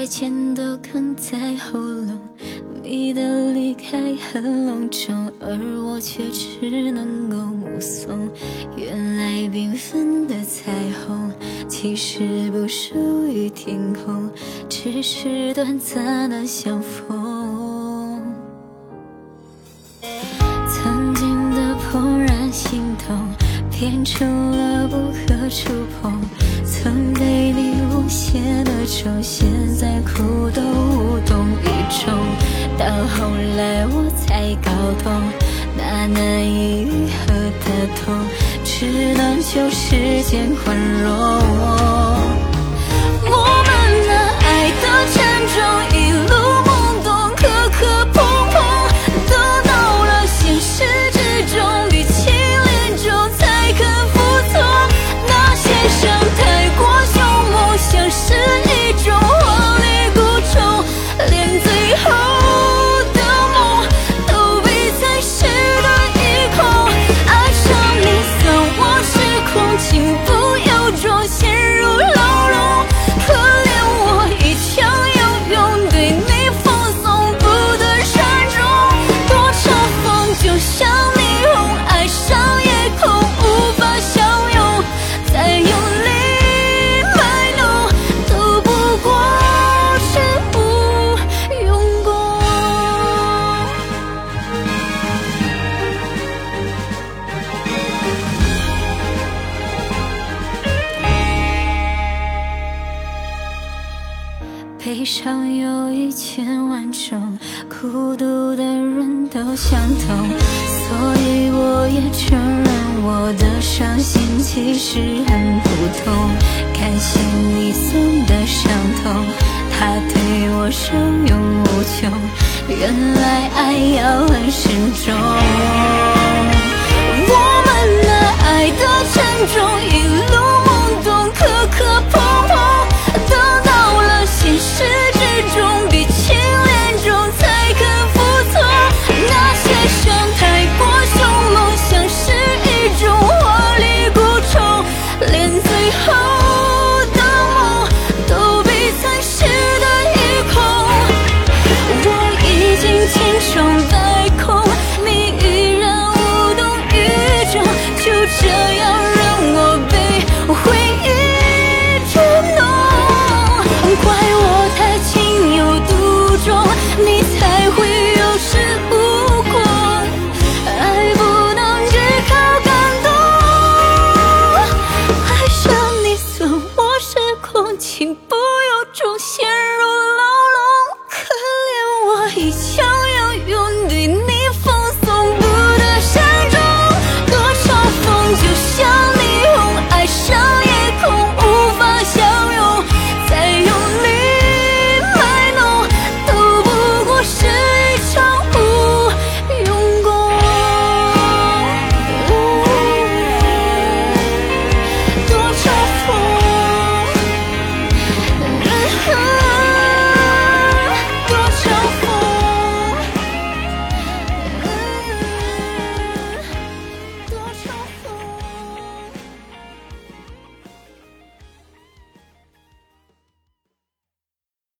再见都哽在喉咙，你的离开很隆重，而我却只能够目送。原来缤纷的彩虹其实不属于天空，只是短暂的相逢。曾经的怦然心动变成了不可触碰，曾被你无邪的宠，现在哭都无动于衷。到后来我才搞懂，那难以愈合的痛，只能求时间宽容。我们那爱的沉重，一路懵懂，磕磕碰碰，得到了现实之中，比起恋中才肯服从。那些伤太过凶猛，像是一种活力鼓冲，连最后情不由衷陷入牢笼，可怜我一腔游泳，对你放松不得善终。多少风就像霓虹，爱上夜空无法相拥，再用力摆弄都不过是无用功。悲伤有1000万种，孤独的人都相同，所以我也承认我的伤心其实很普通。感谢你送的伤痛，它对我受用无穷，原来爱要很慎重。我们那爱的沉重，一路懵懂，磕磕碰碰，得到了现实之中，比起恋中才肯服从。那些伤太过凶猛，像是一种活力鼓冲，连最后的梦都被蚕食的一空。我已经千疮百孔，你依然无动于衷，就这样让我被回忆。怪我太情有独钟，你才会有恃无恐。爱不能只靠感动，爱上你算我失控，情不由衷陷入牢笼，可怜我一腔。